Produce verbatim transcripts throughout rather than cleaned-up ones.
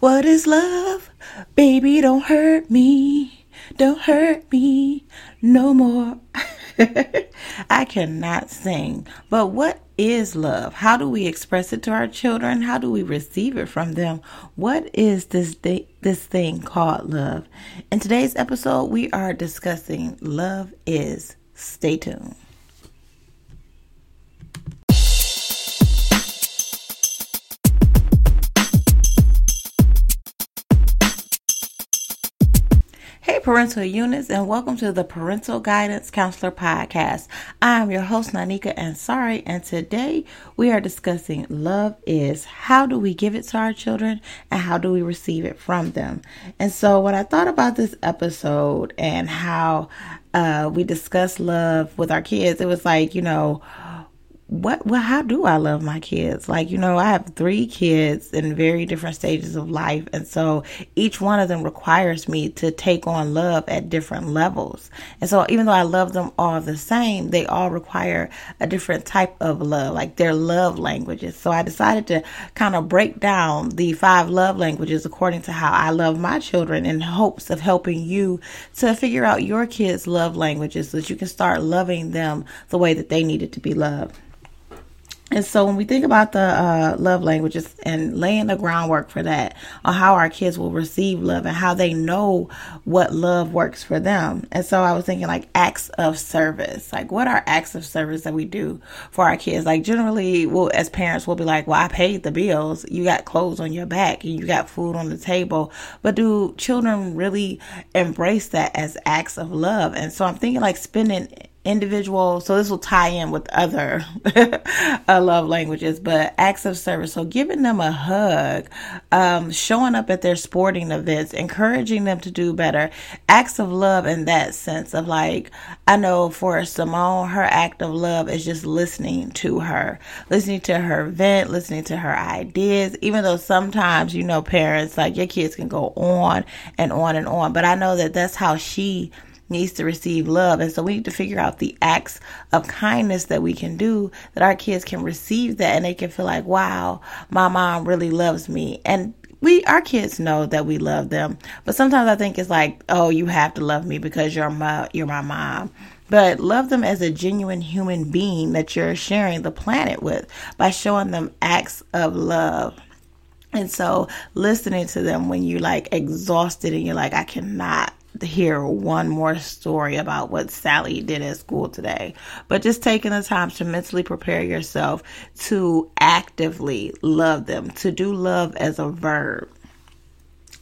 What is love? Baby, don't hurt me. Don't hurt me no more. I cannot sing. But what is love? How do we express it to our children? How do we receive it from them? What is this day, this thing called love? In today's episode, we are discussing love is. Stay tuned. Hey, parental units, and welcome to the Parental Guidance Counselor Podcast. I'm your host, Nanika Ansari, and today we are discussing love is. How do we give it to our children, and how do we receive it from them? And so when I thought about this episode and how uh, we discuss love with our kids, it was like, you know, What, well, how do I love my kids? Like, you know, I have three kids in very different stages of life. And so each one of them requires me to take on love at different levels. And so even though I love them all the same, they all require a different type of love, like their love languages. So I decided to kind of break down the five love languages according to how I love my children in hopes of helping you to figure out your kids' love languages so that you can start loving them the way that they needed to be loved. And so when we think about the uh, love languages and laying the groundwork for that, on how our kids will receive love and how they know what love works for them. And so I was thinking like acts of service, like what are acts of service that we do for our kids? Like generally, well, as parents, we'll be like, well, I paid the bills. You got clothes on your back and you got food on the table. But do children really embrace that as acts of love? And so I'm thinking like spending individual, so this will tie in with other uh, love languages, but acts of service. So giving them a hug, um, showing up at their sporting events, encouraging them to do better, acts of love in that sense of like, I know for Simone, her act of love is just listening to her, listening to her vent, listening to her ideas, even though sometimes, you know, parents, like your kids can go on and on and on. But I know that that's how she needs to receive love. And so we need to figure out the acts of kindness that we can do that our kids can receive that and they can feel like, wow, my mom really loves me. And we, our kids know that we love them. But sometimes I think it's like, oh, you have to love me because you're my, you're my mom. But love them as a genuine human being that you're sharing the planet with by showing them acts of love. And so listening to them when you're like exhausted and you're like, I cannot hear one more story about what Sally did at school today, but just taking the time to mentally prepare yourself to actively love them, to do love as a verb.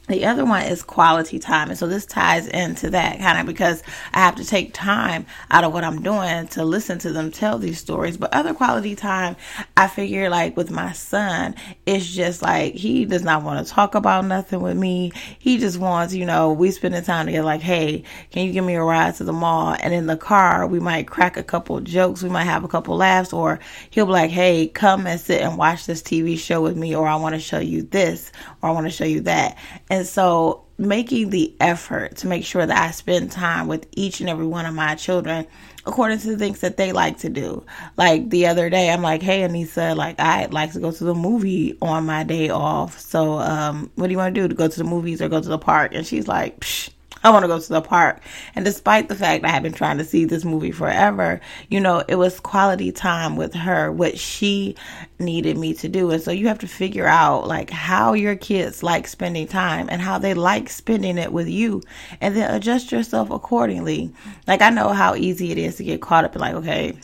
The other one is quality time. And so this ties into that kind of because I have to take time out of what I'm doing to listen to them tell these stories. But other quality time, I figure like with my son, it's just like he does not want to talk about nothing with me. He just wants, you know, we spend the time together like, hey, can you give me a ride to the mall? And in the car, we might crack a couple jokes. We might have a couple laughs, or he'll be like, hey, come and sit and watch this T V show with me, or I want to show you this, or I want to show you that. And And so making the effort to make sure that I spend time with each and every one of my children according to the things that they like to do. Like the other day, I'm like, hey, Anissa, like I'd like to go to the movie on my day off. So um, what do you want to do, to go to the movies or go to the park? And she's like, psh. I want to go to the park. And despite the fact I had been trying to see this movie forever, you know, it was quality time with her, what she needed me to do. And so you have to figure out like how your kids like spending time and how they like spending it with you, and then adjust yourself accordingly. Like I know how easy it is to get caught up in like, okay,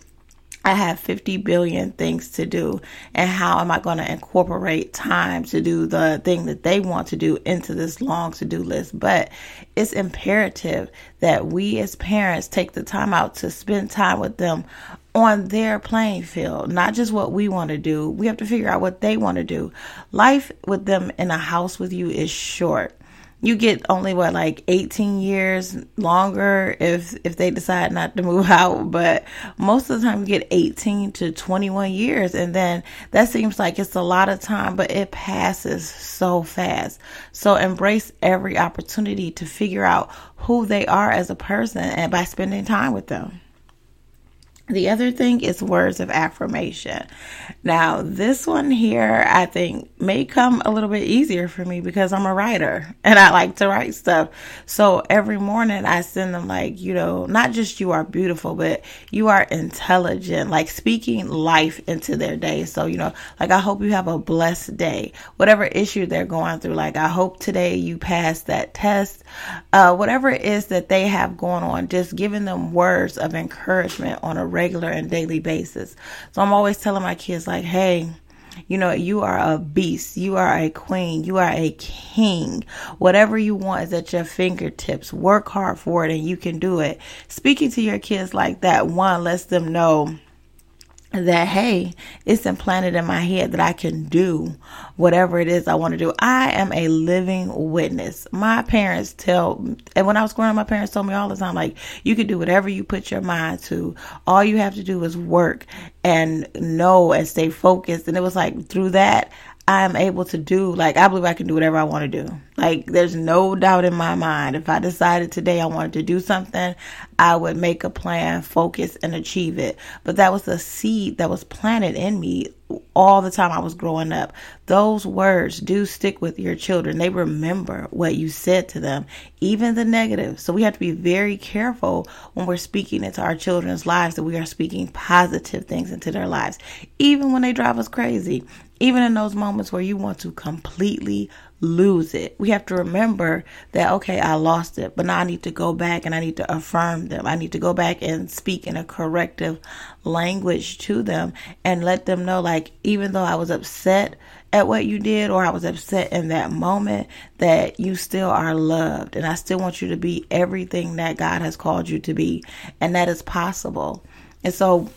I have fifty billion things to do, and how am I going to incorporate time to do the thing that they want to do into this long to-do list? But it's imperative that we as parents take the time out to spend time with them on their playing field, not just what we want to do. We have to figure out what they want to do. Life with them in a house with you is short. You get only, what, like eighteen years longer if if they decide not to move out. But most of the time you get eighteen to twenty-one years. And then that seems like it's a lot of time, but it passes so fast. So embrace every opportunity to figure out who they are as a person and by spending time with them. The other thing is words of affirmation. Now, this one here, I think, may come a little bit easier for me because I'm a writer and I like to write stuff. So every morning I send them like, you know, not just you are beautiful, but you are intelligent, like speaking life into their day. So, you know, like, I hope you have a blessed day, whatever issue they're going through. Like, I hope today you pass that test, uh, whatever it is that they have going on, just giving them words of encouragement on a regular and daily basis. So I'm always telling my kids like, hey, you know, you are a beast. You are a queen. You are a king. Whatever you want is at your fingertips. Work hard for it and you can do it. Speaking to your kids like that, one, lets them know that, hey, it's implanted in my head that I can do whatever it is I want to do. I am a living witness. My parents tell, and when I was growing up, my parents told me all the time, like, you can do whatever you put your mind to. All you have to do is work and know and stay focused. And it was like, through that, I'm able to do, like, I believe I can do whatever I want to do. Like, there's no doubt in my mind. If I decided today I wanted to do something, I would make a plan, focus, and achieve it. But that was a seed that was planted in me all the time I was growing up. Those words do stick with your children. They remember what you said to them, even the negative. So we have to be very careful when we're speaking into our children's lives that we are speaking positive things into their lives, even when they drive us crazy. Even in those moments where you want to completely lose it, we have to remember that, okay, I lost it, but now I need to go back and I need to affirm them. I need to go back and speak in a corrective language to them and let them know, like, even though I was upset at what you did, or I was upset in that moment, that you still are loved and I still want you to be everything that God has called you to be, and that is possible. And so,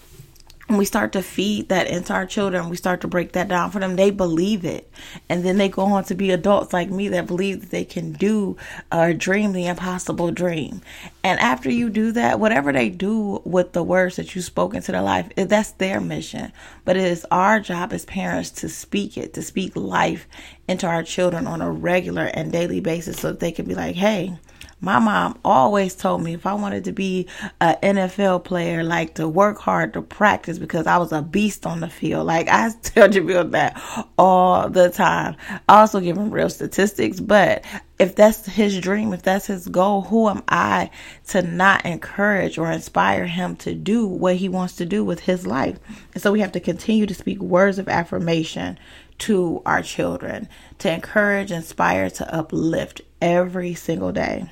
when we start to feed that into our children, we start to break that down for them, they believe it. And then they go on to be adults like me that believe that they can do or dream the impossible dream. And after you do that, whatever they do with the words that you spoke into their life, that's their mission. But it is our job as parents to speak it, to speak life into our children on a regular and daily basis so that they can be like, hey, my mom always told me if I wanted to be an N F L player, like, to work hard, to practice, because I was a beast on the field. Like, I tell Jamil that all the time. I also give him real statistics, but if that's his dream, if that's his goal, who am I to not encourage or inspire him to do what he wants to do with his life? And so we have to continue to speak words of affirmation to our children, to encourage, inspire, to uplift every single day.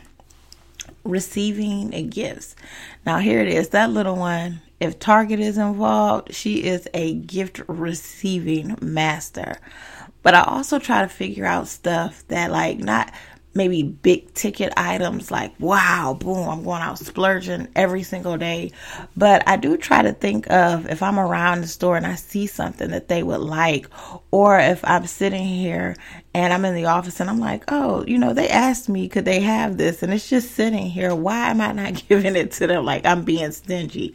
Receiving gifts. Now, here it is, that little one. If Target is involved, she is a gift receiving master. But I also try to figure out stuff that, like, not maybe big ticket items like, wow, boom, I'm going out splurging every single day. But I do try to think of, if I'm around the store and I see something that they would like, or if I'm sitting here and I'm in the office and I'm like, oh, you know, they asked me, could they have this? And it's just sitting here. Why am I not giving it to them? Like, I'm being stingy.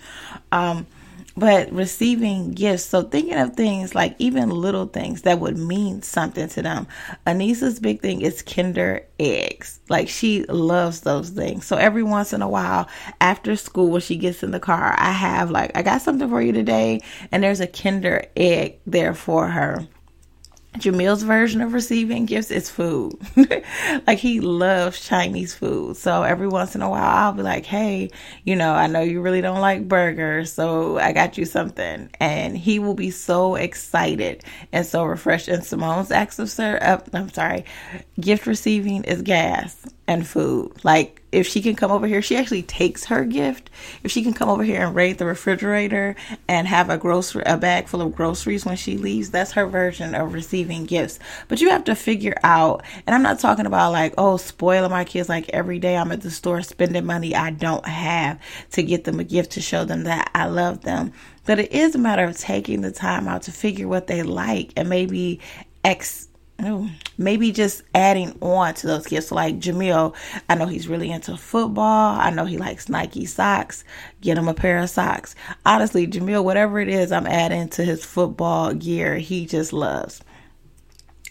Um, But receiving gifts. So thinking of things like even little things that would mean something to them. Anissa's big thing is Kinder eggs. Like, she loves those things. So every once in a while after school, when she gets in the car, I have like, I got something for you today. And there's a Kinder egg there for her. Jamil's version of receiving gifts is food. Like, he loves Chinese food. So every once in a while, I'll be like, hey, you know, I know you really don't like burgers, so I got you something. And he will be so excited and so refreshed. And Simone's acts of ser- uh, I'm sorry, gift receiving is gas and food. Like, if she can come over here, she actually takes her gift. If she can come over here and raid the refrigerator and have a grocery, a bag full of groceries when she leaves, that's her version of receiving gifts. But you have to figure out, and I'm not talking about like, oh, spoiling my kids. Like, every day I'm at the store spending money I don't have to get them a gift to show them that I love them. But it is a matter of taking the time out to figure what they like and maybe ex. Maybe just adding on to those gifts. So like Jamil, I know he's really into football. I know he likes Nike socks. Get him a pair of socks. Honestly, Jamil, whatever it is I'm adding to his football gear, he just loves.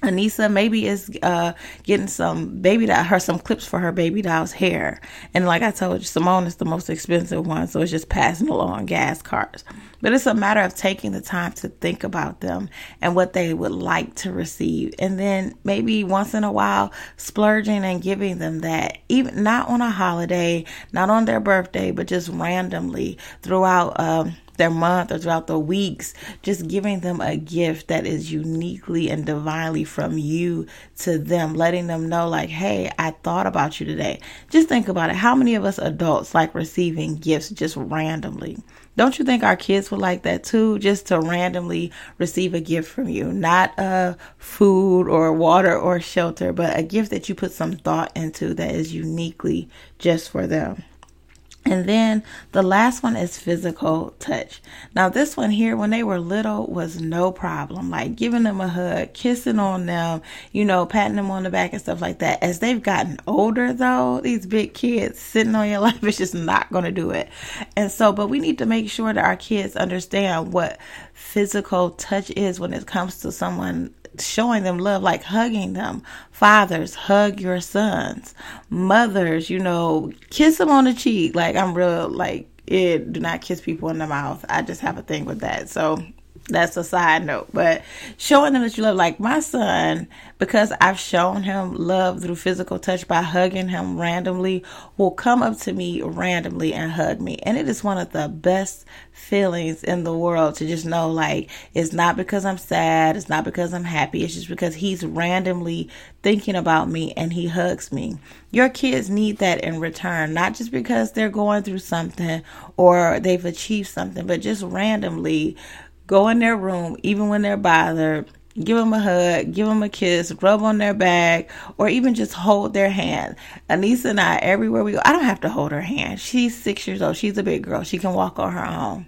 Anissa maybe is uh, getting some baby doll, her some clips for her baby doll's hair. And like I told you, Simone is the most expensive one, so it's just passing along gas cards. But it's a matter of taking the time to think about them and what they would like to receive. And then maybe once in a while, splurging and giving them that, even not on a holiday, not on their birthday, but just randomly throughout um, their month or throughout the weeks, just giving them a gift that is uniquely and divinely from you to them, letting them know like, hey, I thought about you today. Just think about it. How many of us adults like receiving gifts just randomly? Don't you think our kids would like that too? Just to randomly receive a gift from you, not uh, food or water or shelter, but a gift that you put some thought into that is uniquely just for them. And then the last one is physical touch. Now this one here, when they were little, was no problem. Like giving them a hug, kissing on them, you know, patting them on the back and stuff like that. As they've gotten older though, these big kids sitting on your lap is just not going to do it. And so, but we need to make sure that our kids understand what physical touch is when it comes to someone showing them love, like hugging them. Fathers, hug your sons. Mothers, you know, kiss them on the cheek. Like I'm real, like it. Do not kiss people in the mouth. I just have a thing with that. So that's a side note. But showing them that you love, like my son, because I've shown him love through physical touch by hugging him randomly, will come up to me randomly and hug me. And it is one of the best feelings in the world to just know, like, it's not because I'm sad, it's not because I'm happy, it's just because he's randomly thinking about me and he hugs me. Your kids need that in return, not just because they're going through something or they've achieved something, but just randomly go in their room, even when they're bothered, give them a hug, give them a kiss, rub on their back, or even just hold their hand. Anissa and I, everywhere we go, I don't have to hold her hand. She's six years old. She's a big girl. She can walk on her own.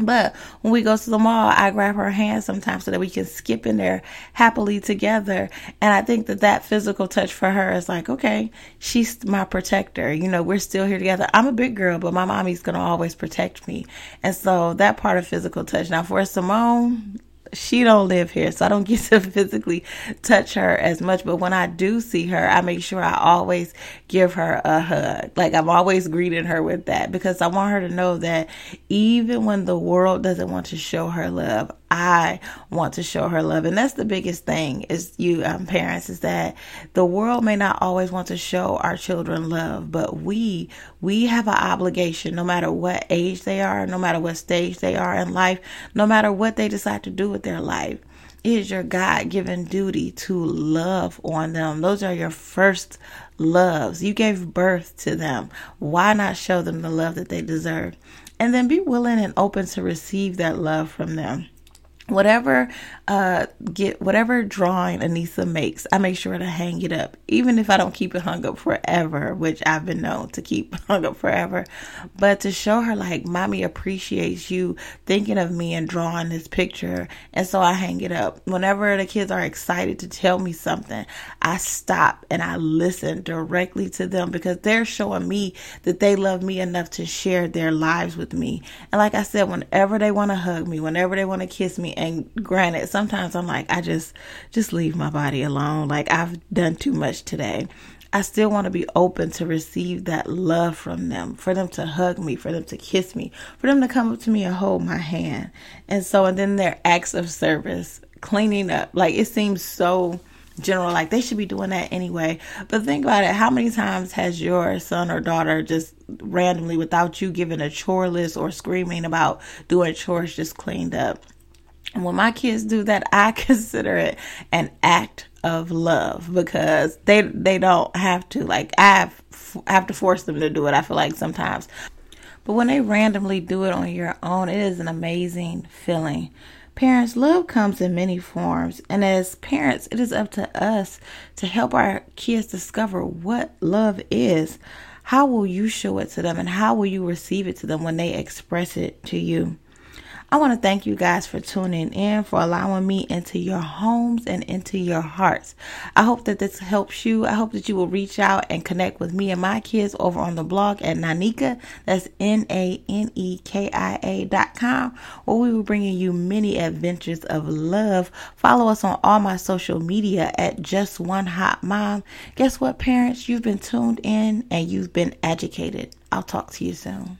But when we go to the mall, I grab her hand sometimes so that we can skip in there happily together. And I think that that physical touch for her is like, okay, she's my protector. You know, we're still here together. I'm a big girl, but my mommy's going to always protect me. And so that part of physical touch. Now for Simone, she don't live here, so I don't get to physically touch her as much. But when I do see her, I make sure I always give her a hug. Like I'm always greeting her with that because I want her to know that even when the world doesn't want to show her love, I want to show her love. And that's the biggest thing is you um, parents is that the world may not always want to show our children love, but we, we have an obligation no matter what age they are, no matter what stage they are in life, no matter what they decide to do with their life. It is your God-given duty to love on them. Those are your first loves. You gave birth to them. Why not show them the love that they deserve? And then be willing and open to receive that love from them. Whatever uh, get whatever drawing Anissa makes, I make sure to hang it up, even if I don't keep it hung up forever, which I've been known to keep hung up forever. But to show her like, mommy appreciates you thinking of me and drawing this picture. And so I hang it up. Whenever the kids are excited to tell me something, I stop and I listen directly to them because they're showing me that they love me enough to share their lives with me. And like I said, whenever they want to hug me, whenever they want to kiss me, and granted, sometimes I'm like, I just, just leave my body alone. Like I've done too much today. I still want to be open to receive that love from them, for them to hug me, for them to kiss me, for them to come up to me and hold my hand. And so, and then their acts of service, cleaning up, like it seems so general, like they should be doing that anyway. But think about it. How many times has your son or daughter just randomly without you giving a chore list or screaming about doing chores, just cleaned up? And when my kids do that, I consider it an act of love because they they don't have to. Like, I have, I have to force them to do it, I feel like sometimes. But when they randomly do it on your own, it is an amazing feeling. Parents, love comes in many forms, and as parents, it is up to us to help our kids discover what love is. How will you show it to them, and how will you receive it to them when they express it to you? I want to thank you guys for tuning in, for allowing me into your homes and into your hearts. I hope that this helps you. I hope that you will reach out and connect with me and my kids over on the blog at Nanika. That's N A N E K I A dot com, where we will be bringing you many adventures of love. Follow us on all my social media at Just One Hot Mom. Guess what, parents? You've been tuned in and you've been educated. I'll talk to you soon.